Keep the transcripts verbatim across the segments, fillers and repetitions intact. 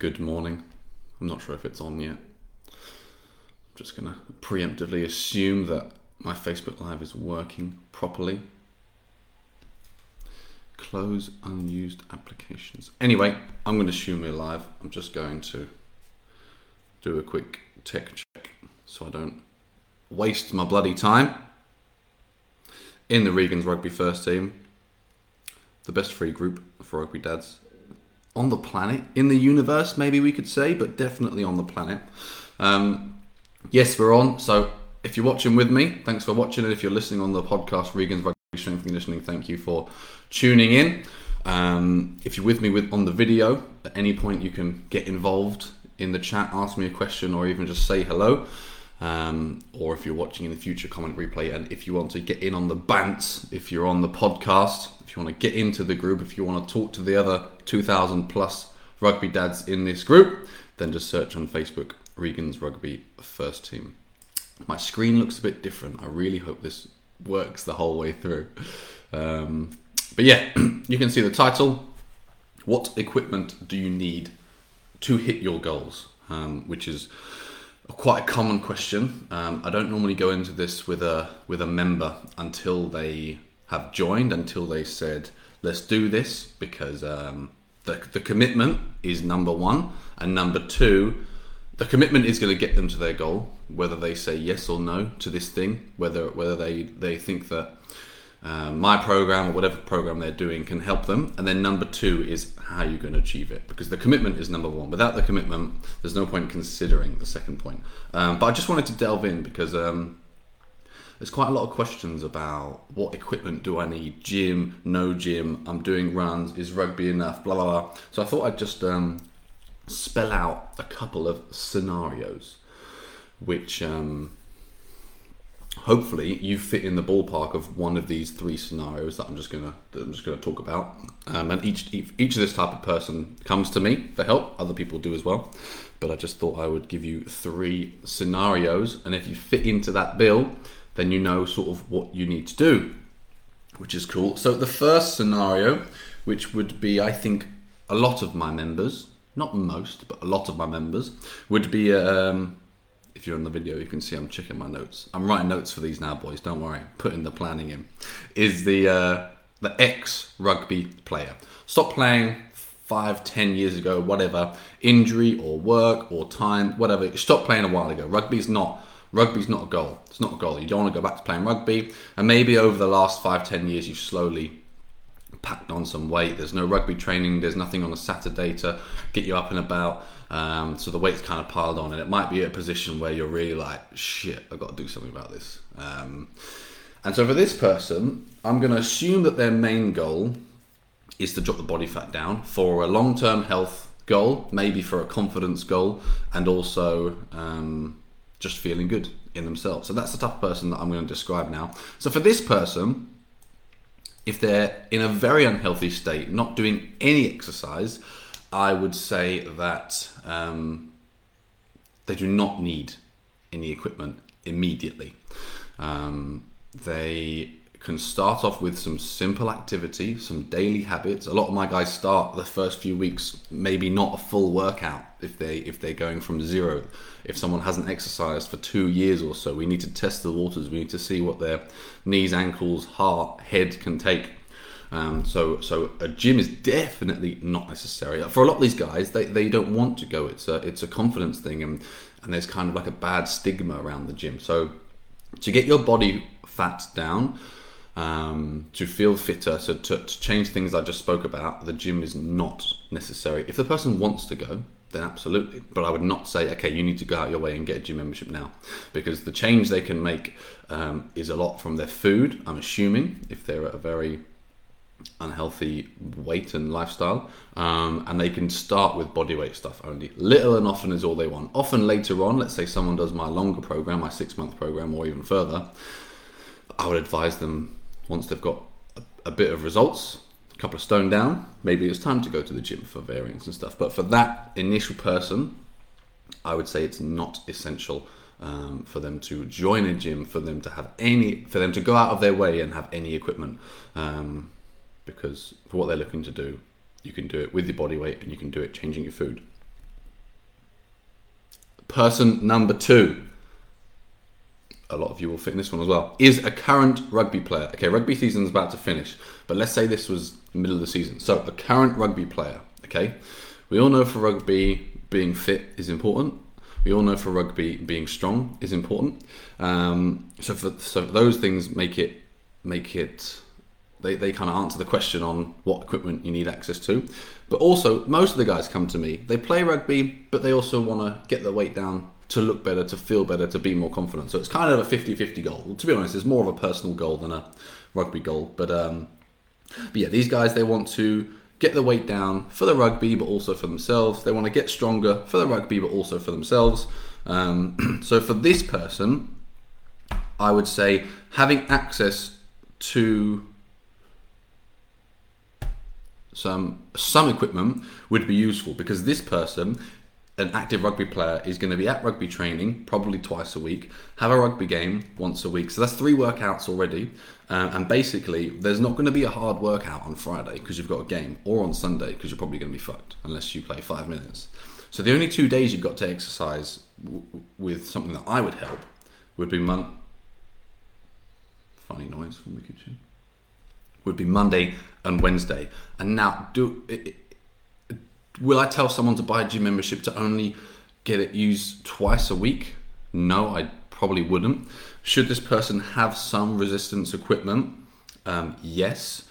Good morning. I'm not sure if it's on yet. I'm just going to preemptively assume that my Facebook Live is working properly. Close unused applications. Anyway, I'm going to assume we're live. I'm just going to do a quick tech check so I don't waste my bloody time. In the Regan's Rugby First Team, the best free group for rugby dads on the planet, in the universe, maybe we could say, but definitely on the planet. Um, yes, we're on. So if you're watching with me, thanks for watching it. If you're listening on the podcast, Regan's Rugby Strength Conditioning, thank you for tuning in. Um, if you're with me with on the video, at any point you can get involved in the chat, ask me a question, or even just say hello. Um, or if you're watching in the future, comment, replay. And if you want to get in on the bants, if you're on the podcast, if you want to get into the group, if you want to talk to the other two thousand plus rugby dads in this group, then just search on Facebook, Regan's Rugby First Team. My screen looks a bit different. I really hope this works the whole way through. Um, but yeah, you can see the title. What equipment do you need to hit your goals? Um, which is quite a common question. Um, I don't normally go into this with a with a member until they have joined, until they said, let's do this, because um, the, the commitment is number one. And number two, the commitment is going to get them to their goal, whether they say yes or no to this thing, whether whether they, they think that uh, my program or whatever program they're doing can help them. And then number two is how you're going to achieve it, because the commitment is number one. Without the commitment, there's no point considering the second point. Um, but I just wanted to delve in because um, there's quite a lot of questions about what equipment do I need, gym, no gym, I'm doing runs, is rugby enough, blah, blah, blah. So I thought I'd just um, spell out a couple of scenarios which um, hopefully you fit in the ballpark of one of these three scenarios that I'm just gonna that I'm just gonna talk about. Um, and each, each each of this type of person comes to me for help. Other people do as well, but I just thought I would give you three scenarios, and if you fit into that bill, then you know sort of what you need to do, which is cool. So the first scenario, which would be I think a lot of my members, not most, but a lot of my members, would be. Um, If you're on the video, you can see I'm checking my notes. I'm writing notes for these now, boys. Don't worry. Putting the planning in. Is the uh, the ex-rugby player. Stop playing five, ten years ago, whatever. Injury or work or time, whatever. Stop playing a while ago. Rugby's not, rugby's not a goal. It's not a goal. You don't want to go back to playing rugby. And maybe over the last five, ten years, you've slowly packed on some weight. There's no rugby training. There's nothing on a Saturday to get you up and about. Um, so the weight's kind of piled on, and it might be at a position where you're really like, shit, I've got to do something about this. Um, and so for this person, I'm going to assume that their main goal is to drop the body fat down for a long-term health goal, maybe for a confidence goal, and also um, just feeling good in themselves. So that's the type of person that I'm going to describe now. So for this person, if they're in a very unhealthy state, not doing any exercise, I would say that um, they do not need any equipment immediately. Um, they can start off with some simple activity, some daily habits. A lot of my guys start the first few weeks, maybe not a full workout if, they, if they're going from zero. If someone hasn't exercised for two years or so, we need to test the waters. We need to see what their knees, ankles, heart, head can take. Um, so, so a gym is definitely not necessary for a lot of these guys. They, they don't want to go. It's a it's a confidence thing, and and there's kind of like a bad stigma around the gym. So, to get your body fat down, um, to feel fitter, so to, to change things I just spoke about, the gym is not necessary. If the person wants to go, then absolutely. But I would not say, okay, you need to go out your way and get a gym membership now, because the change they can make um, is a lot from their food. I'm assuming if they're at a very unhealthy weight and lifestyle, um, and they can start with body weight stuff only. Little and often is all they want. Often later on, let's say someone does my longer program, my six month program, or even further, I would advise them once they've got a, a bit of results, a couple of stone down, maybe it's time to go to the gym for variance and stuff. But for that initial person, I would say it's not essential Um, for them to join a gym, for them to have any, for them to go out of their way and have any equipment, um, because for what they're looking to do, you can do it with your body weight, and you can do it changing your food. Person number two, a lot of you will fit in this one as well, is a current rugby player. Okay, rugby season's about to finish, but let's say this was middle of the season. So a current rugby player, okay? We all know for rugby being fit is important. We all know for rugby being strong is important. Um, so for, so those things make it, make it. They they kind of answer the question on what equipment you need access to. But also, most of the guys come to me, they play rugby, but they also want to get their weight down to look better, to feel better, to be more confident. So it's kind of a fifty-fifty goal. To be honest, it's more of a personal goal than a rugby goal. But, um, but yeah, these guys, they want to get the weight down for the rugby, but also for themselves. They want to get stronger for the rugby, but also for themselves. Um, so for this person, I would say having access to some some equipment would be useful, because this person, an active rugby player, is going to be at rugby training probably twice a week, have a rugby game once a week. So that's three workouts already. Um, and basically, there's not going to be a hard workout on Friday because you've got a game, or on Sunday because you're probably going to be fucked unless you play five minutes. So the only two days you've got to exercise w- with something that I would help would be Monday. Funny noise from the kitchen. Would be Monday and Wednesday. And now, do it, it, will I tell someone to buy a gym membership to only get it used twice a week? No, I probably wouldn't. Should this person have some resistance equipment? Um, yes,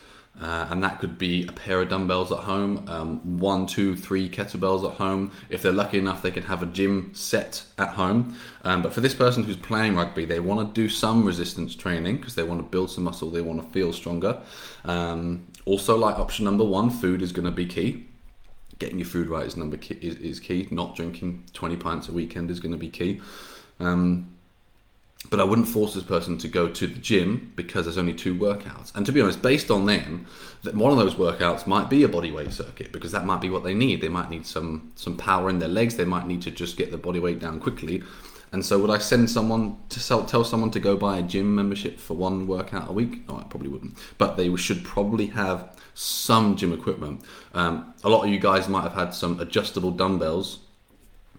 uh, and that could be a pair of dumbbells at home, um, one, two, three kettlebells at home. If they're lucky enough, they can have a gym set at home. Um, but for this person who's playing rugby, they want to do some resistance training because they want to build some muscle, they want to feel stronger. Um, also, like option number one, food is going to be key. Getting your food right is number key, is, is key. Not drinking twenty pints a weekend is going to be key. Um, but I wouldn't force this person to go to the gym because there's only two workouts. And to be honest, based on them, that one of those workouts might be a bodyweight circuit, because that might be what they need. They might need some some power in their legs. They might need to just get the body weight down quickly. And so would I send someone to sell, tell someone to go buy a gym membership for one workout a week? No, I probably wouldn't. But they should probably have some gym equipment. Um, a lot of you guys might have had some adjustable dumbbells.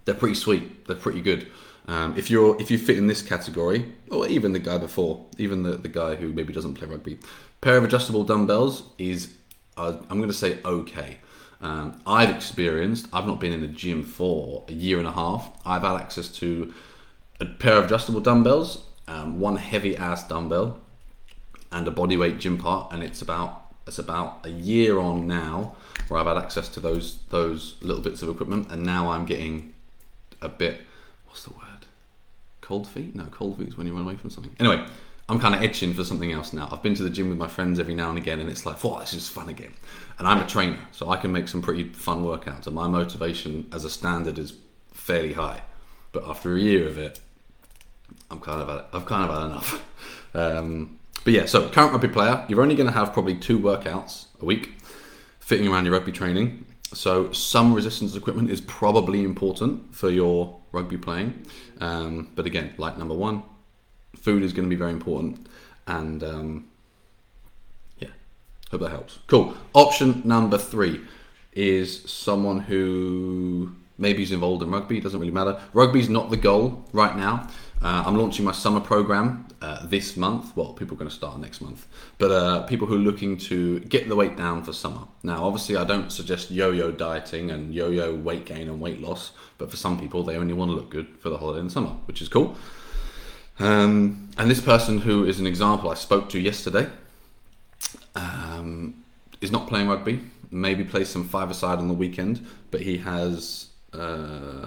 They're pretty sweet. They're pretty good. Um, if you're if you fit in this category, or even the guy before, even the, the guy who maybe doesn't play rugby, pair of adjustable dumbbells is, uh, I'm going to say, okay. Um, I've experienced, I've not been in the gym for a year and a half. I've had access to a pair of adjustable dumbbells, um, one heavy ass dumbbell, and a bodyweight gym part, and it's about it's about a year on now where I've had access to those those little bits of equipment, and now I'm getting a bit, what's the word? Cold feet? No, cold feet is when you run away from something. Anyway, I'm kind of itching for something else now. I've been to the gym with my friends every now and again, and it's like, wow, this is fun again. And I'm a trainer, so I can make some pretty fun workouts, and my motivation as a standard is fairly high. But after a year of it, I'm kind of I've kind of had enough. Um, but yeah, so current rugby player, you're only going to have probably two workouts a week, fitting around your rugby training. So some resistance equipment is probably important for your rugby playing. Um, but again, like number one, food is going to be very important. And um, yeah, hope that helps. Cool. Option number three is someone who maybe is involved in rugby. It doesn't really matter. Rugby's not the goal right now. Uh, I'm launching my summer program uh, this month. Well, people are going to start next month. But uh, people who are looking to get the weight down for summer. Now, obviously, I don't suggest yo-yo dieting and yo-yo weight gain and weight loss. But for some people, they only want to look good for the holiday in the summer, which is cool. Um, and this person, who is an example I spoke to yesterday, um, is not playing rugby. Maybe plays some five-a-side on the weekend. But he has... Uh,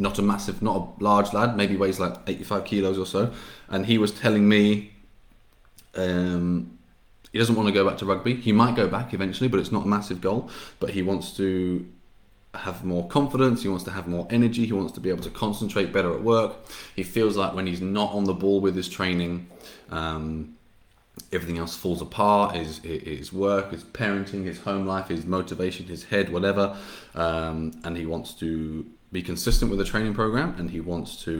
not a massive, not a large lad, maybe weighs like eighty-five kilos or so. And he was telling me um, he doesn't want to go back to rugby. He might go back eventually, but it's not a massive goal. But he wants to have more confidence. He wants to have more energy. He wants to be able to concentrate better at work. He feels like when he's not on the ball with his training, um, everything else falls apart. His, his work, his parenting, his home life, his motivation, his head, whatever. Um, and he wants to... be consistent with the training program, and he wants to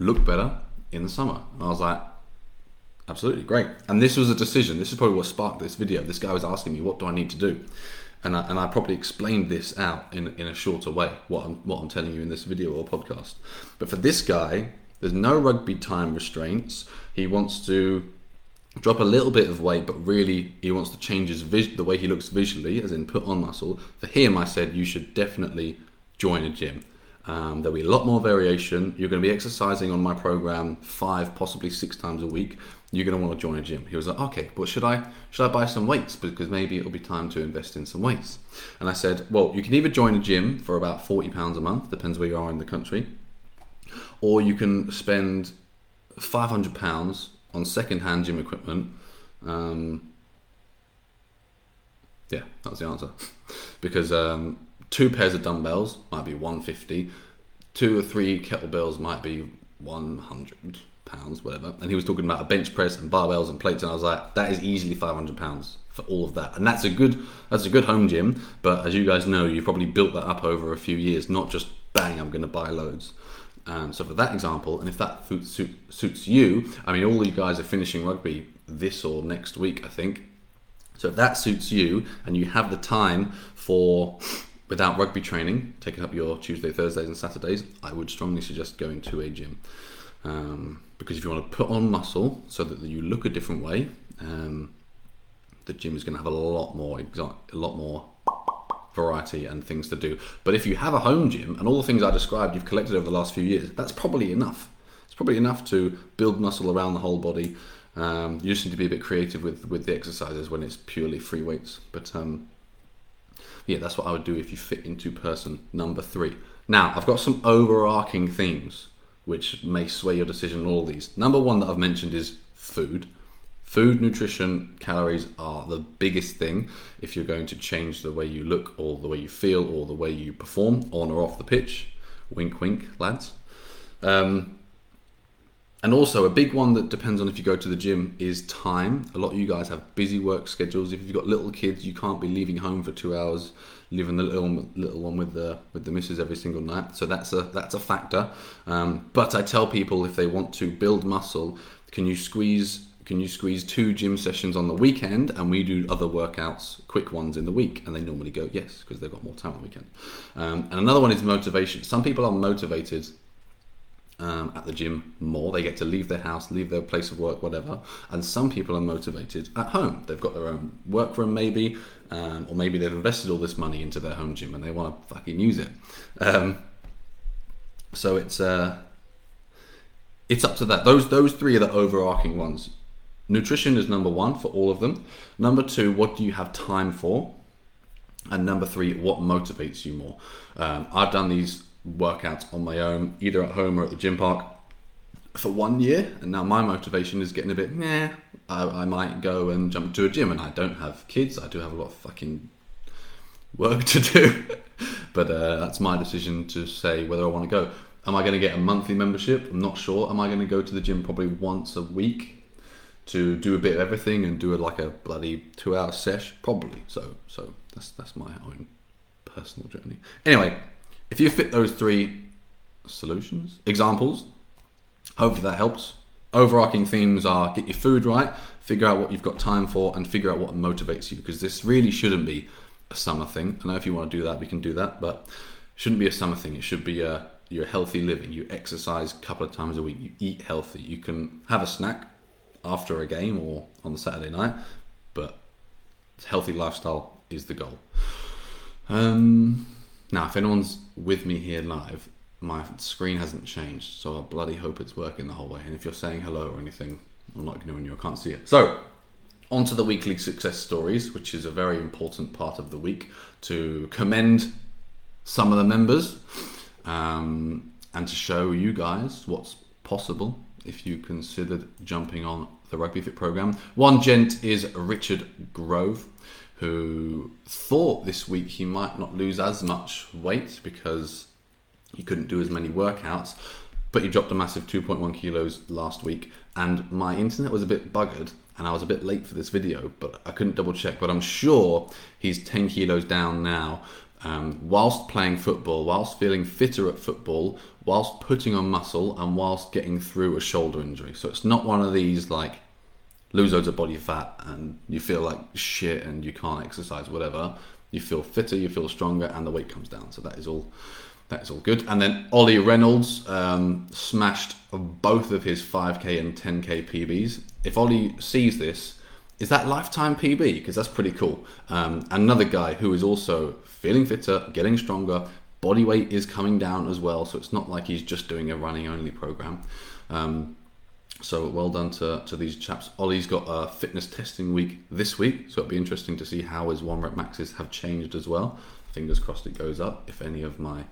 look better in the summer. And I was like, absolutely, great. And this was a decision. This is probably what sparked this video. This guy was asking me, what do I need to do? and I, and I probably explained this out in in a shorter way, what I'm, what I'm telling you in this video or podcast. But for this guy, there's no rugby time restraints. He wants to drop a little bit of weight, but really he wants to change his vis- the way he looks visually, as in put on muscle. For him, I said, you should definitely join a gym. Um, there'll be a lot more variation. You're going to be exercising on my program five, possibly six times a week. You're going to want to join a gym. He was like, okay, but should I should I buy some weights? Because maybe it'll be time to invest in some weights. And I said, well, you can either join a gym for about forty pounds a month, depends where you are in the country, or you can spend five hundred pounds on second-hand gym equipment. Um, yeah, that was the answer. Because um, two pairs of dumbbells might be one hundred fifty, two or three kettlebells might be one hundred pounds, whatever. And he was talking about a bench press and barbells and plates, and I was like, that is easily five hundred pounds for all of that. And that's a good that's a good home gym, but as you guys know, you've probably built that up over a few years, not just bang, I'm gonna buy loads. Um, so for that example, and if that suit, suits you, I mean, all you guys are finishing rugby this or next week, I think. So if that suits you and you have the time for without rugby training, taking up your Tuesday, Thursdays and Saturdays, I would strongly suggest going to a gym. Um, because if you want to put on muscle so that you look a different way, um, the gym is going to have a lot more, exa- a lot more variety and things to do. But if you have a home gym and all the things I described you've collected over the last few years, that's probably enough. It's probably enough to build muscle around the whole body. Um, you just need to be a bit creative with, with the exercises when it's purely free weights. But um, yeah, that's what I would do if you fit into person number three. Now, I've got some overarching themes which may sway your decision on all these. Number one that I've mentioned is food. Food, nutrition, calories are the biggest thing if you're going to change the way you look or the way you feel or the way you perform on or off the pitch. Wink, wink, lads. Um, and also a big one that depends on if you go to the gym is time. A lot of you guys have busy work schedules. If you've got little kids, you can't be leaving home for two hours, leaving the little little one with the with the missus every single night. So that's a that's a factor. Um, but I tell people if they want to build muscle, can you squeeze... Can you squeeze two gym sessions on the weekend, and we do other workouts, quick ones in the week? And they normally go, yes, because they've got more time on the weekend. Um, and another one is motivation. Some people are motivated um, at the gym more. They get to leave their house, leave their place of work, whatever. And some people are motivated at home. They've got their own workroom maybe, um, or maybe they've invested all this money into their home gym and they want to fucking use it. Um, so it's uh, it's up to that. Those, those three are the overarching ones. Nutrition is number one for all of them. Number two, what do you have time for? And number three, what motivates you more? Um, I've done these workouts on my own, either at home or at the gym park for one year. And now my motivation is getting a bit, nah, I, I might go and jump to a gym. And I don't have kids. I do have a lot of fucking work to do. But uh, that's my decision to say whether I want to go. Am I going to get a monthly membership? I'm not sure. Am I going to go to the gym probably once a week to do a bit of everything and do it like a bloody two-hour sesh, probably. So, so that's that's my own personal journey. Anyway, if you fit those three solutions, examples, hopefully that helps. Overarching themes are get your food right, figure out what you've got time for, and figure out what motivates you. Because this really shouldn't be a summer thing. I know if you want to do that, we can do that, but it shouldn't be a summer thing. It should be a your healthy living. You exercise a couple of times a week. You eat healthy. You can have a snack after a game or on the Saturday night, but healthy lifestyle is the goal. Um, now, if anyone's with me here live, my screen hasn't changed, so I bloody hope it's working the whole way. And if you're saying hello or anything, I'm not ignoring you, I can't see it. So, on to the weekly success stories, which is a very important part of the week to commend some of the members um, and to show you guys what's possible if you considered jumping on the Rugby Fit program. One gent is Richard Grove, who thought this week he might not lose as much weight because he couldn't do as many workouts, but he dropped a massive two point one kilos last week, and my internet was a bit buggered and I was a bit late for this video, but I couldn't double check, but I'm sure he's ten kilos down now. Um, whilst playing football, whilst feeling fitter at football, whilst putting on muscle, and whilst getting through a shoulder injury. So it's not one of these like lose loads of body fat and you feel like shit and you can't exercise, whatever. you feel fitter, you feel stronger, and the weight comes down. So that is all that is all good. And then Ollie Reynolds um, smashed both of his five K and ten K P Bs. If Ollie sees this, is that lifetime P B? Because that's pretty cool. Um, another guy who is also feeling fitter, getting stronger, body weight is coming down as well, so it's not like he's just doing a running only program. Um, so well done to, to these chaps. Ollie's got a fitness testing week this week, so it'll be interesting to see how his one rep maxes have changed as well. Fingers crossed it goes up. If any of my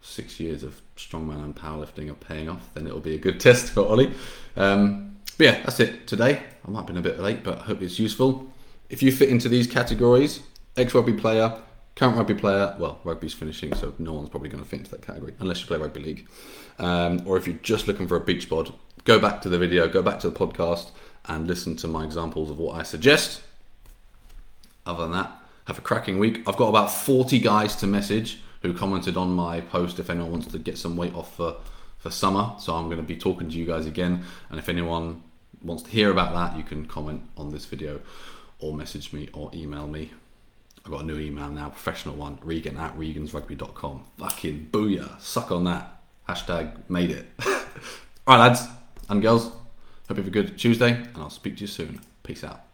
six years of strongman and powerlifting are paying off, then it'll be a good test for Ollie. Um, but yeah, that's it today. I might have been a bit late, but I hope it's useful. If you fit into these categories, ex-rugby player, current rugby player, well, rugby's finishing, so no one's probably going to fit into that category, unless you play rugby league. Um, or if you're just looking for a beach bod, go back to the video, go back to the podcast, and listen to my examples of what I suggest. Other than that, have a cracking week. I've got about forty guys to message who commented on my post if anyone wants to get some weight off for, for summer. So I'm going to be talking to you guys again. And if anyone wants to hear about that, you can comment on this video or message me or email me. I've got a new email now, professional one, Regan at regans rugby dot com. Fucking booyah. Suck on that. Hashtag made it. All right, lads and girls. Hope you have a good Tuesday, and I'll speak to you soon. Peace out.